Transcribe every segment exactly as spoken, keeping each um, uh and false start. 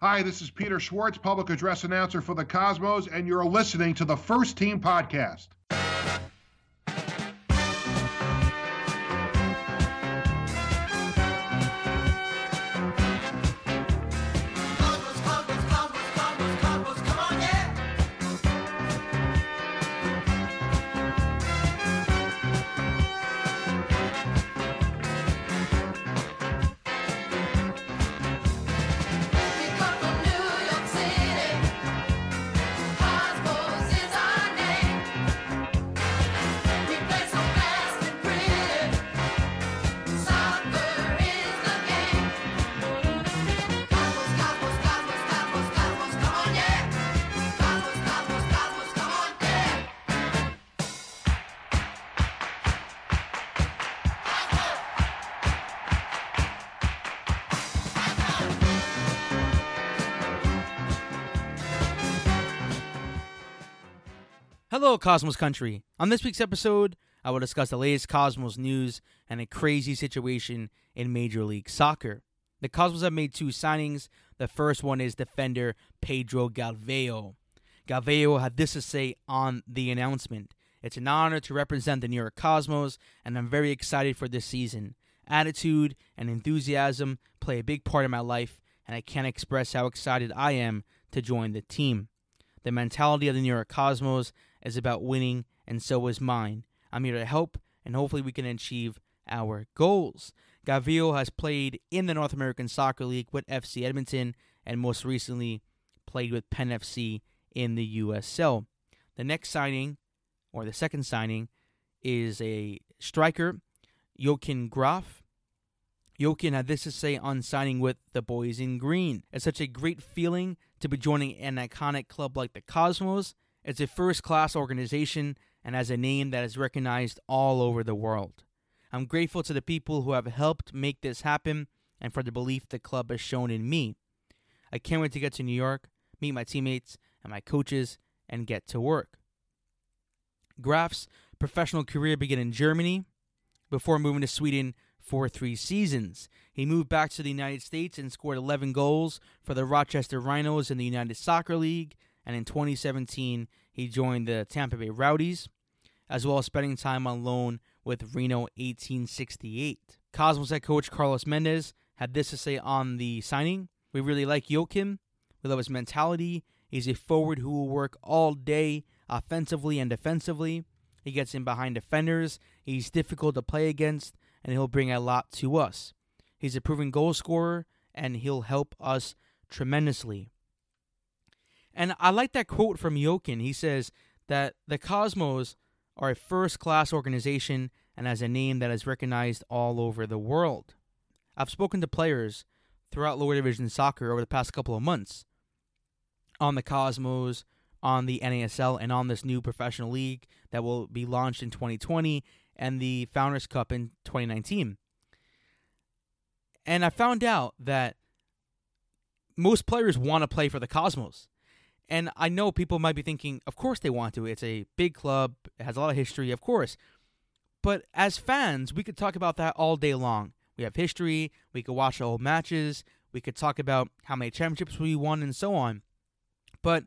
Hi, this is Peter Schwartz, public address announcer for the Cosmos, and you're listening to the First Team Podcast. Hello, Cosmos Country. On this week's episode, I will discuss the latest Cosmos news and a crazy situation in Major League Soccer. The Cosmos have made two signings. The first one is defender Pedro Galvao. Galvao had this to say on the announcement. It's an honor to represent the New York Cosmos, and I'm very excited for this season. Attitude and enthusiasm play a big part in my life, and I can't express how excited I am to join the team. The mentality of the New York Cosmos is about winning, and so is mine. I'm here to help, and hopefully we can achieve our goals. Galvao has played in the North American Soccer League with F C Edmonton, and most recently played with Penn F C in the U S L. The next signing, or the second signing, is a striker, Joaquín Graf. Joaquín had this to say on signing with the Boys in Green. It's such a great feeling to be joining an iconic club like the Cosmos. It's a first-class organization and has a name that is recognized all over the world. I'm grateful to the people who have helped make this happen and for the belief the club has shown in me. I can't wait to get to New York, meet my teammates and my coaches, and get to work. Graf's professional career began in Germany before moving to Sweden for three seasons. He moved back to the United States and scored eleven goals for the Rochester Rhinos in the United Soccer League. And in twenty seventeen, he joined the Tampa Bay Rowdies, as well as spending time on loan with Reno eighteen sixty-eight. Cosmos head coach Carlos Mendez had this to say on the signing. We really like Joaquín. We love his mentality. He's a forward who will work all day offensively and defensively. He gets in behind defenders. He's difficult to play against, and he'll bring a lot to us. He's a proven goal scorer, and he'll help us tremendously. And I like that quote from Joaquín. He says that the Cosmos are a first-class organization and has a name that is recognized all over the world. I've spoken to players throughout lower division soccer over the past couple of months on the Cosmos, on the N A S L, and on this new professional league that will be launched in twenty twenty and the Founders Cup in twenty nineteen. And I found out that most players want to play for the Cosmos. And I know people might be thinking, of course they want to. It's a big club. It has a lot of history, of course. But as fans, we could talk about that all day long. We have history. We could watch old matches. We could talk about how many championships we won and so on. But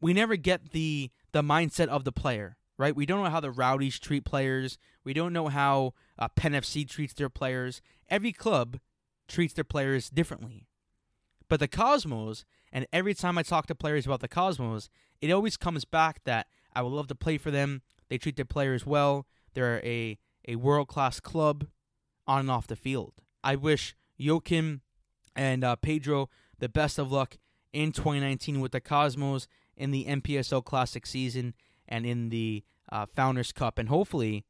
we never get the the mindset of the player, right? We don't know how the Rowdies treat players. We don't know how uh, Penn F C treats their players. Every club treats their players differently. But the Cosmos, and every time I talk to players about the Cosmos, it always comes back that I would love to play for them. They treat their players well. They're a, a world-class club on and off the field. I wish Joaquín and uh, Pedro the best of luck in twenty nineteen with the Cosmos in the M P S L Classic season and in the uh, Founders Cup. And hopefully,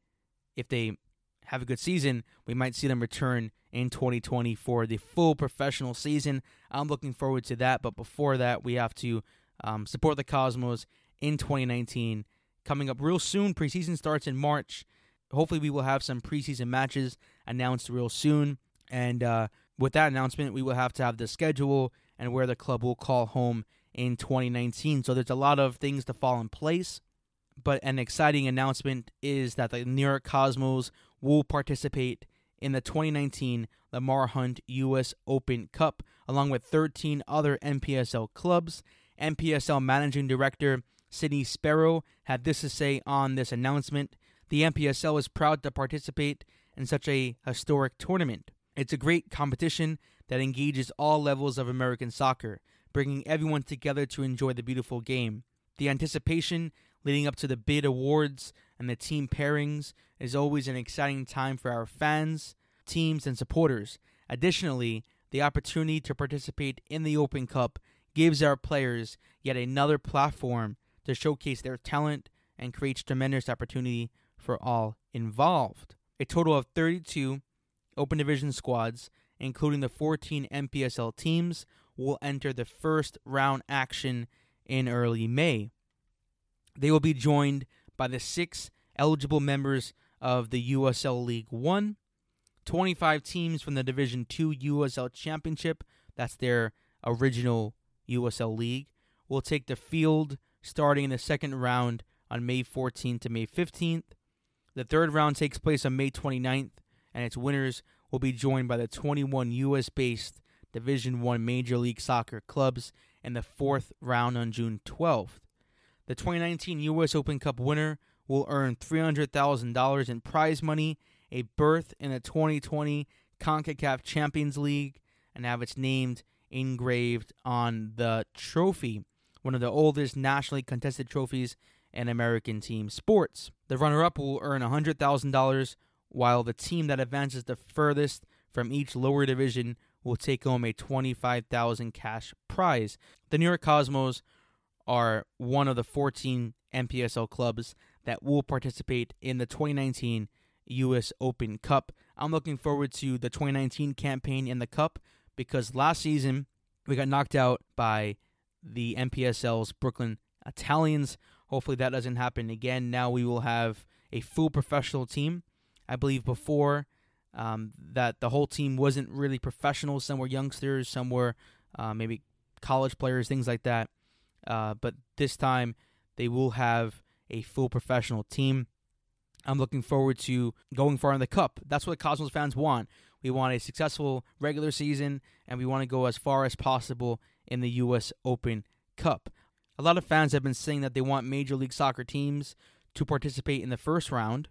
if they have a good season, we might see them return in twenty twenty for the full professional season. I'm looking forward to that, but before that, we have to um, support the Cosmos in twenty nineteen. Coming up real soon, preseason starts in March. Hopefully, we will have some preseason matches announced real soon, and uh, with that announcement, we will have to have the schedule and where the club will call home in twenty nineteen, so there's a lot of things to fall in place, but an exciting announcement is that the New York Cosmos will participate in the twenty nineteen Lamar Hunt U S Open Cup, along with thirteen other M P S L clubs. M P S L Managing Director Sidney Sparrow had this to say on this announcement. The M P S L is proud to participate in such a historic tournament. It's a great competition that engages all levels of American soccer, bringing everyone together to enjoy the beautiful game. The anticipation leading up to the bid awards and the team pairings is always an exciting time for our fans, teams, and supporters. Additionally, the opportunity to participate in the Open Cup gives our players yet another platform to showcase their talent and creates tremendous opportunity for all involved. A total of thirty-two Open Division squads, including the fourteen M P S L teams, will enter the first round action in early May. They will be joined by the six eligible members of the U S L League One, twenty-five teams from the Division Two U S L Championship, that's their original U S L League, will take the field starting in the second round on May fourteenth to May fifteenth. The third round takes place on May twenty-ninth, and its winners will be joined by the twenty-one U S-based Division One Major League Soccer clubs in the fourth round on June twelfth. The twenty nineteen U S Open Cup winner will earn three hundred thousand dollars in prize money, a berth in the twenty twenty CONCACAF Champions League, and have its name engraved on the trophy, one of the oldest nationally contested trophies in American team sports. The runner-up will earn one hundred thousand dollars, while the team that advances the furthest from each lower division will take home a twenty-five thousand dollars cash prize. The New York Cosmos are one of the fourteen M P S L clubs that will participate in the twenty nineteen U S Open Cup. I'm looking forward to the twenty nineteen campaign in the Cup because last season we got knocked out by the M P S L's Brooklyn Italians. Hopefully that doesn't happen again. Now we will have a full professional team. I believe before um, that the whole team wasn't really professional. Some were youngsters, some were uh, maybe college players, things like that. Uh, but this time they will have a full professional team. I'm looking forward to going far in the Cup. That's what Cosmos fans want. We want a successful regular season, and we want to go as far as possible in the U S Open Cup. A lot of fans have been saying that they want Major League Soccer teams to participate in the first round.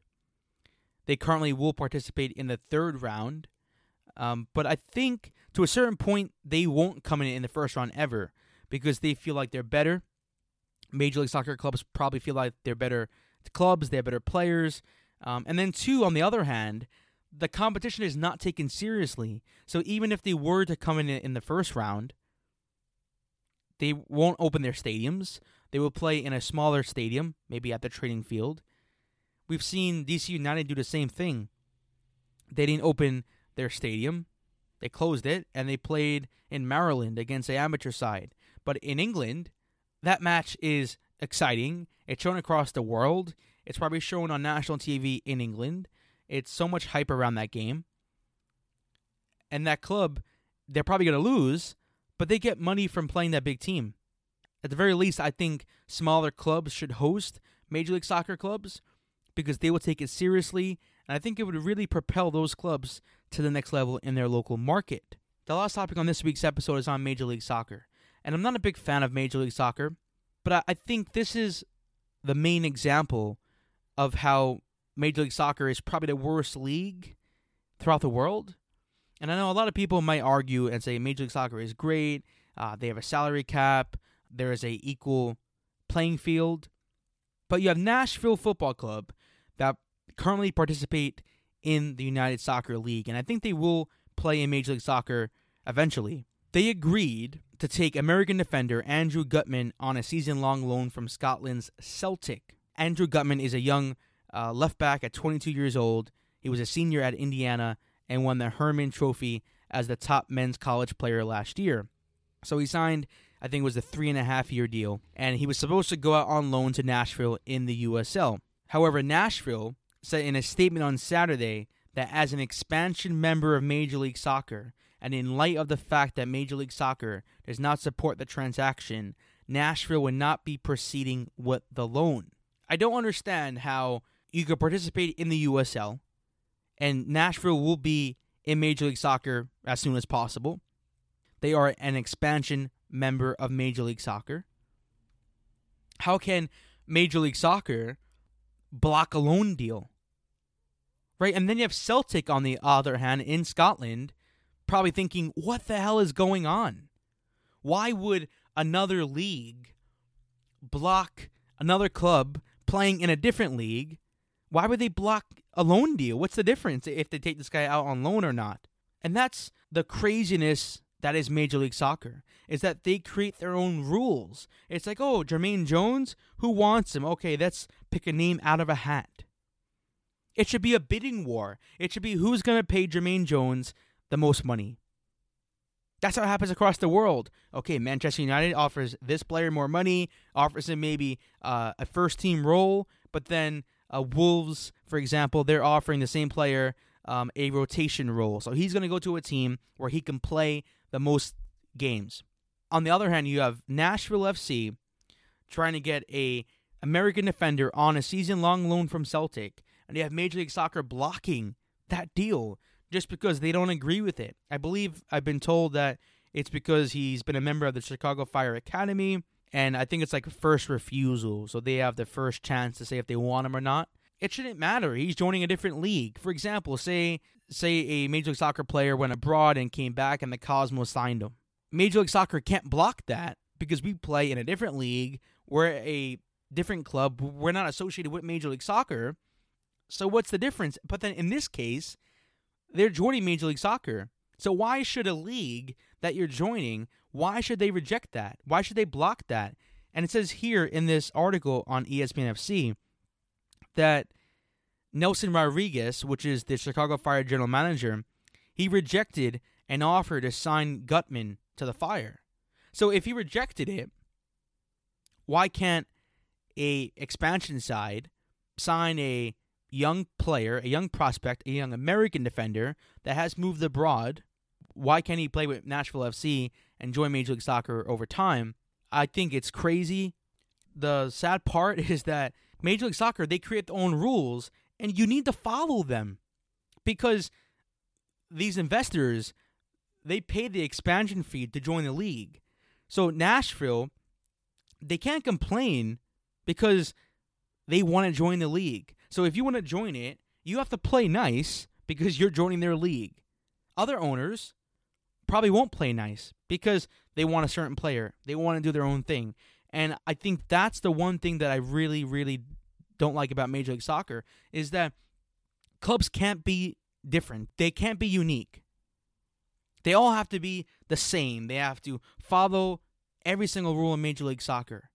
They currently will participate in the third round, um, but I think to a certain point they won't come in in the first round ever because they feel like they're better. Major League Soccer clubs probably feel like they're better clubs, they're better players. Um, and then two, on the other hand, the competition is not taken seriously. So even if they were to come in in the first round, they won't open their stadiums. They will play in a smaller stadium, maybe at the training field. We've seen D C United do the same thing. They didn't open their stadium. They closed it, and they played in Maryland against the amateur side. But in England, that match is exciting. It's shown across the world. It's probably shown on national T V in England. It's so much hype around that game. And that club, they're probably going to lose, but they get money from playing that big team. At the very least, I think smaller clubs should host Major League Soccer clubs, because they will take it seriously, and I think it would really propel those clubs to the next level in their local market. The last topic on this week's episode is on Major League Soccer, and I'm not a big fan of Major League Soccer, but I, I think this is the main example of how Major League Soccer is probably the worst league throughout the world, and I know a lot of people might argue and say Major League Soccer is great, uh, they have a salary cap, there is an equal playing field, but you have Nashville Football Club, that currently participate in the United Soccer League, and I think they will play in Major League Soccer eventually. They agreed to take American defender Andrew Gutman on a season-long loan from Scotland's Celtic. Andrew Gutman is a young uh, left back at twenty-two years old. He was a senior at Indiana and won the Hermann Trophy as the top men's college player last year. So he signed, I think it was a three and a half year deal, and he was supposed to go out on loan to Nashville in the U S L. However, Nashville said in a statement on Saturday that as an expansion member of Major League Soccer, and in light of the fact that Major League Soccer does not support the transaction, Nashville would not be proceeding with the loan. I don't understand how you could participate in the U S L and Nashville will be in Major League Soccer as soon as possible. They are an expansion member of Major League Soccer. How can Major League Soccer block a loan deal? Right? And then you have Celtic, on the other hand, in Scotland, probably thinking, what the hell is going on? Why would another league block another club playing in a different league? Why would they block a loan deal? What's the difference if they take this guy out on loan or not? And that's the craziness that is Major League Soccer, is that they create their own rules. It's like, oh, Jermaine Jones, who wants him? Okay, let's pick a name out of a hat. It should be a bidding war. It should be who's going to pay Jermaine Jones the most money. That's how it happens across the world. Okay, Manchester United offers this player more money, offers him maybe uh, a first-team role, but then uh, Wolves, for example, they're offering the same player um, a rotation role. So he's going to go to a team where he can play the most games. On the other hand, you have Nashville F C trying to get a American defender on a season-long loan from Celtic, and you have Major League Soccer blocking that deal just because they don't agree with it. I believe I've been told that it's because he's been a member of the Chicago Fire Academy, and I think it's like first refusal, so they have the first chance to say if they want him or not. It shouldn't matter. He's joining a different league. For example, say say a Major League Soccer player went abroad and came back and the Cosmos signed him. Major League Soccer can't block that because we play in a different league. We're a different club. We're not associated with Major League Soccer. So what's the difference? But then in this case, they're joining Major League Soccer. So why should a league that you're joining, why should they reject that? Why should they block that? And it says here in this article on E S P N F C that Nelson Rodriguez, which is the Chicago Fire general manager, he rejected an offer to sign Gutman to the Fire. So if he rejected it, why can't a expansion side sign a young player, a young prospect, a young American defender that has moved abroad? Why can't he play with Nashville F C and join Major League Soccer over time? I think it's crazy. The sad part is that Major League Soccer, they create their own rules, and you need to follow them because these investors, they pay the expansion fee to join the league. So Nashville, they can't complain because they want to join the league. So if you want to join it, you have to play nice because you're joining their league. Other owners probably won't play nice because they want a certain player. They want to do their own thing. And I think that's the one thing that I really, really don't like about Major League Soccer is that clubs can't be different. They can't be unique. They all have to be the same. They have to follow every single rule in Major League Soccer.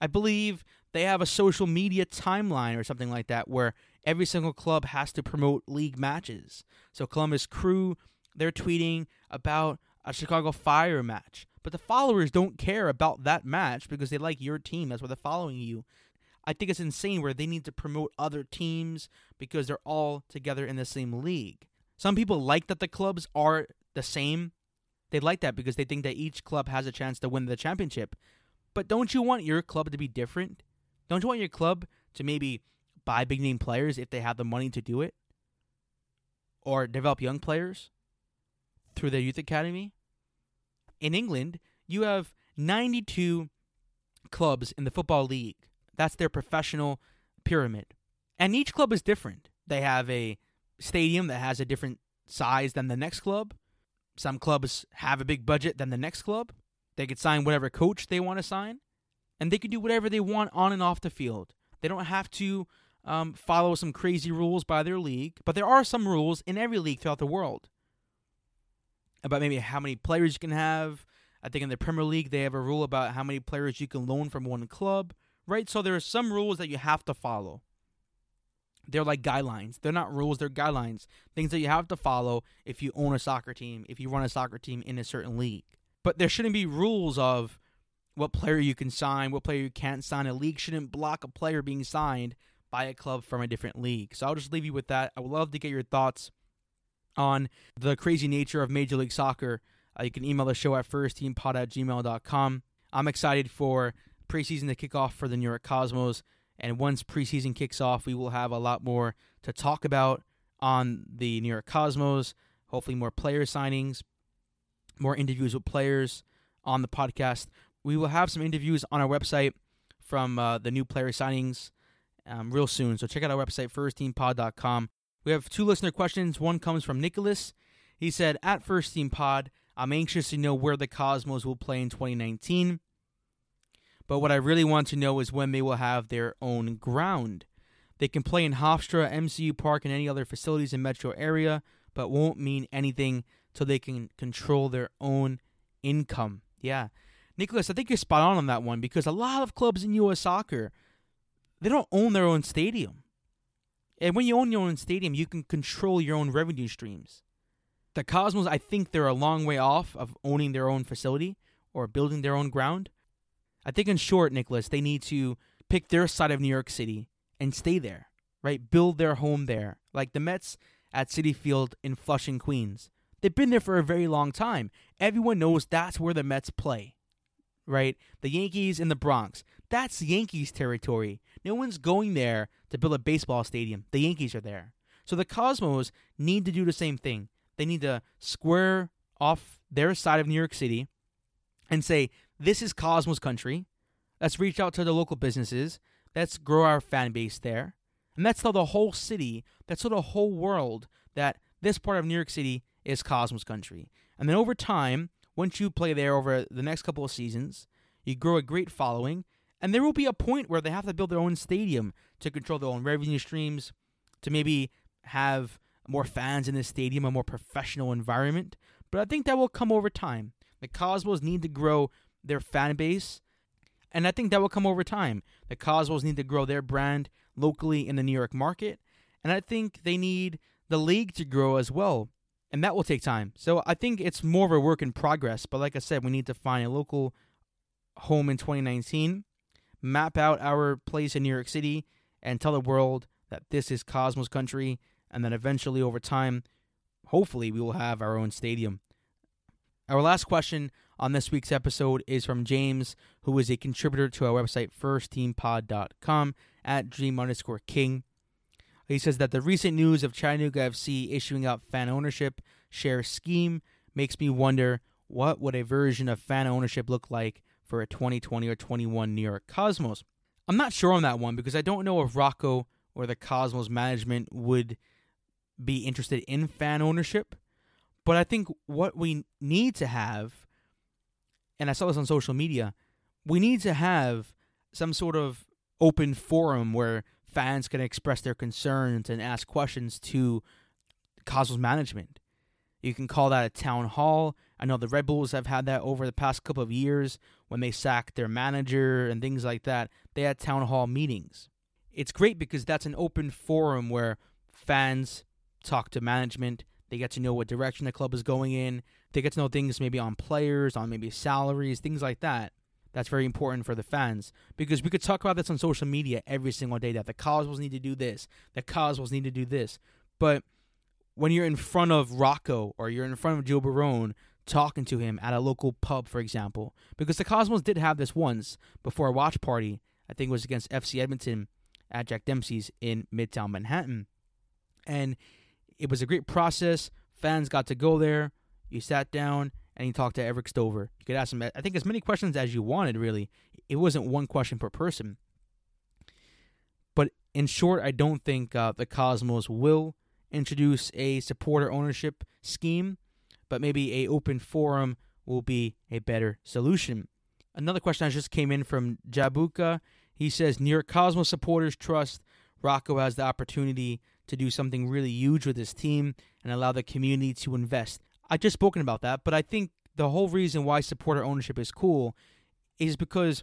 I believe they have a social media timeline or something like that where every single club has to promote league matches. So Columbus Crew, they're tweeting about a Chicago Fire match. But the followers don't care about that match because they like your team. That's why they're following you. I think it's insane where they need to promote other teams because they're all together in the same league. Some people like that the clubs are the same. They like that because they think that each club has a chance to win the championship. But don't you want your club to be different? Don't you want your club to maybe buy big-name players if they have the money to do it? Or develop young players through their youth academy? In England, you have ninety-two clubs in the Football League. That's their professional pyramid. And each club is different. They have a stadium that has a different size than the next club. Some clubs have a big budget than the next club. They could sign whatever coach they want to sign. And they could do whatever they want on and off the field. They don't have to um, follow some crazy rules by their league. But there are some rules in every league throughout the world about maybe how many players you can have. I think in the Premier League, they have a rule about how many players you can loan from one club, right? So there are some rules that you have to follow. They're like guidelines. They're not rules, they're guidelines. Things that you have to follow if you own a soccer team, if you run a soccer team in a certain league. But there shouldn't be rules of what player you can sign, what player you can't sign. A league shouldn't block a player being signed by a club from a different league. So I'll just leave you with that. I would love to get your thoughts on the crazy nature of Major League Soccer. Uh, you can email the show at first team pod at gmail dot com. I'm excited for preseason to kick off for the New York Cosmos, and once preseason kicks off, we will have a lot more to talk about on the New York Cosmos. Hopefully more player signings, more interviews with players on the podcast. We will have some interviews on our website from uh, the new player signings um, real soon. So check out our website, first team pod dot com. We have two listener questions. One comes from Nicholas. He said, at First Team Pod, I'm anxious to know where the Cosmos will play in twenty nineteen. But what I really want to know is when they will have their own ground. They can play in Hofstra, M C U Park, and any other facilities in metro area, but won't mean anything till they can control their own income. Yeah. Nicholas, I think you're spot on on that one, because a lot of clubs in U S soccer, they don't own their own stadium. And when you own your own stadium, you can control your own revenue streams. The Cosmos, I think they're a long way off of owning their own facility or building their own ground. I think in short, Nicholas, they need to pick their side of New York City and stay there, right? Build their home there. Like the Mets at Citi Field in Flushing, Queens. They've been there for a very long time. Everyone knows that's where the Mets play, right? The Yankees in the Bronx. That's Yankees territory. No one's going there to build a baseball stadium. The Yankees are there. So the Cosmos need to do the same thing. They need to square off their side of New York City and say, this is Cosmos country. Let's reach out to the local businesses. Let's grow our fan base there. And let's tell the whole city, let's tell the whole world that this part of New York City is Cosmos country. And then over time, once you play there over the next couple of seasons, you grow a great following. And there will be a point where they have to build their own stadium to control their own revenue streams, to maybe have more fans in the stadium, a more professional environment. But I think that will come over time. The Cosmos need to grow their fan base, and I think that will come over time. The Cosmos need to grow their brand locally in the New York market, and I think they need the league to grow as well, and that will take time. So I think it's more of a work in progress, but like I said, we need to find a local home in twenty nineteen, map out our place in New York City, and tell the world that this is Cosmos country. And then eventually, over time, hopefully we will have our own stadium. Our last question on this week's episode is from James, who is a contributor to our website, first team pod dot com, at dream underscore king. He says that the recent news of Chattanooga F C issuing out fan ownership share scheme makes me wonder, what would a version of fan ownership look like for a twenty twenty or twenty-one New York Cosmos? I'm not sure on that one, because I don't know if Rocco or the Cosmos management would be interested in fan ownership. But I think what we need to have, and I saw this on social media, we need to have some sort of open forum where fans can express their concerns and ask questions to Cosmos management. You can call that a town hall. I know the Red Bulls have had that over the past couple of years when they sacked their manager and things like that. They had town hall meetings. It's great because that's an open forum where fans talk to management. They get to know what direction the club is going in. They get to know things maybe on players, on maybe salaries, things like that. That's very important for the fans, because we could talk about this on social media every single day, that the Cosmos need to do this, the Cosmos need to do this. But when you're in front of Rocco or you're in front of Joe Barone, talking to him at a local pub, for example, because the Cosmos did have this once before a watch party, I think it was against F C Edmonton at Jack Dempsey's in Midtown Manhattan. And it was a great process. Fans got to go there. You sat down and you talked to Eric Stover. You could ask him, I think, as many questions as you wanted, really. It wasn't one question per person. But in short, I don't think uh, the Cosmos will introduce a supporter ownership scheme, but maybe an open forum will be a better solution. Another question that just came in from Jabuka. He says, New York Cosmos supporters trust Rocco has the opportunity to do something really huge with his team and allow the community to invest. I've just spoken about that, but I think the whole reason why supporter ownership is cool is because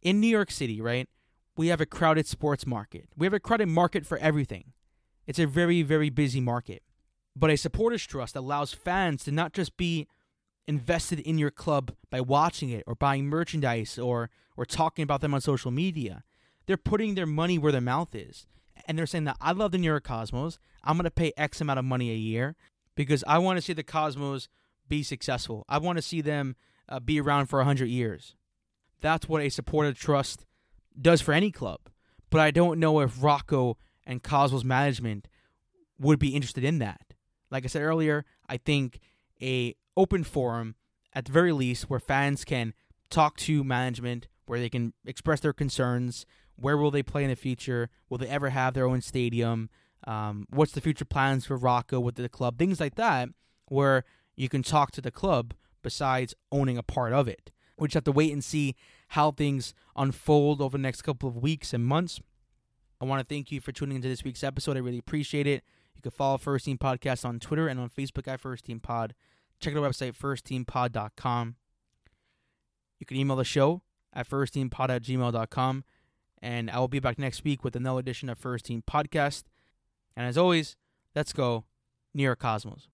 in New York City, right, we have a crowded sports market. We have a crowded market for everything. It's a very, very busy market. But a supporters trust allows fans to not just be invested in your club by watching it or buying merchandise or or talking about them on social media. They're putting their money where their mouth is. And they're saying that I love the New York Cosmos. I'm going to pay X amount of money a year because I want to see the Cosmos be successful. I want to see them uh, be around for one hundred years. That's what a supporter trust does for any club. But I don't know if Rocco and Cosmos management would be interested in that. Like I said earlier, I think a open forum, at the very least, where fans can talk to management, where they can express their concerns. Where will they play in the future? Will they ever have their own stadium? Um, what's the future plans for Rocco with the club? Things like that, where you can talk to the club besides owning a part of it. We just have to wait and see how things unfold over the next couple of weeks and months. I want to thank you for tuning into this week's episode. I really appreciate it. You can follow First Team Podcast on Twitter and on Facebook at First Team Pod. Check out our website, first team pod dot com. You can email the show at first team pod at gmail dot com. And I will be back next week with another edition of First Team Podcast. And as always, let's go New York Cosmos.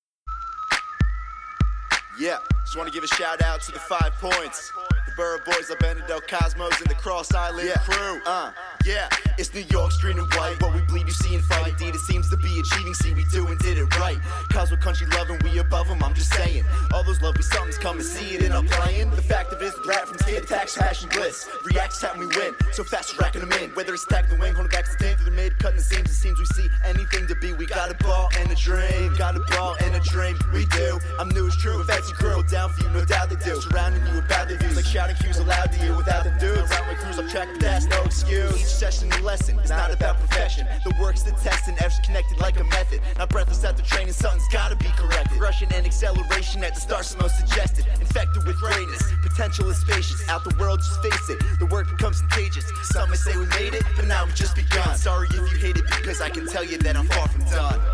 Yeah, just want to give a shout out to the Five Points, the Borough Boys of Benedel Cosmos and the Cross Island yeah. crew. Uh, yeah, it's New York's green and white. What we bleed, you see and fight. Indeed, it seems to be achieving. See, we do and did it right. Cosmo country loving, we above them. I'm just saying, all those lovely somethings come and see it in our playing. The fact of it is, rap from skid attacks, hash and bliss. Reacts how we win, so fast racking them in. Whether it's tackling the wing, holding back to the through the mid, cutting the seams. It seems we see anything to be. We got a ball and a dream, got a ball and a dream. We do. I'm new, it's true. If girl down for you, no doubt they do. Surrounding you with bad reviews, like shouting cues aloud to you without them dudes. Around my crews, I'm track, but that's no excuse. Each session a lesson, it's not about perfection. The work's the test and F's connected like a method. Not breathless after training, something's gotta be corrected. Rushing and acceleration at the start's most suggested. Infected with greatness, potential is spacious. Out the world, just face it, the work becomes contagious. Some may say we made it, but now we've just begun. Sorry if you hate it, because I can tell you that I'm far from done.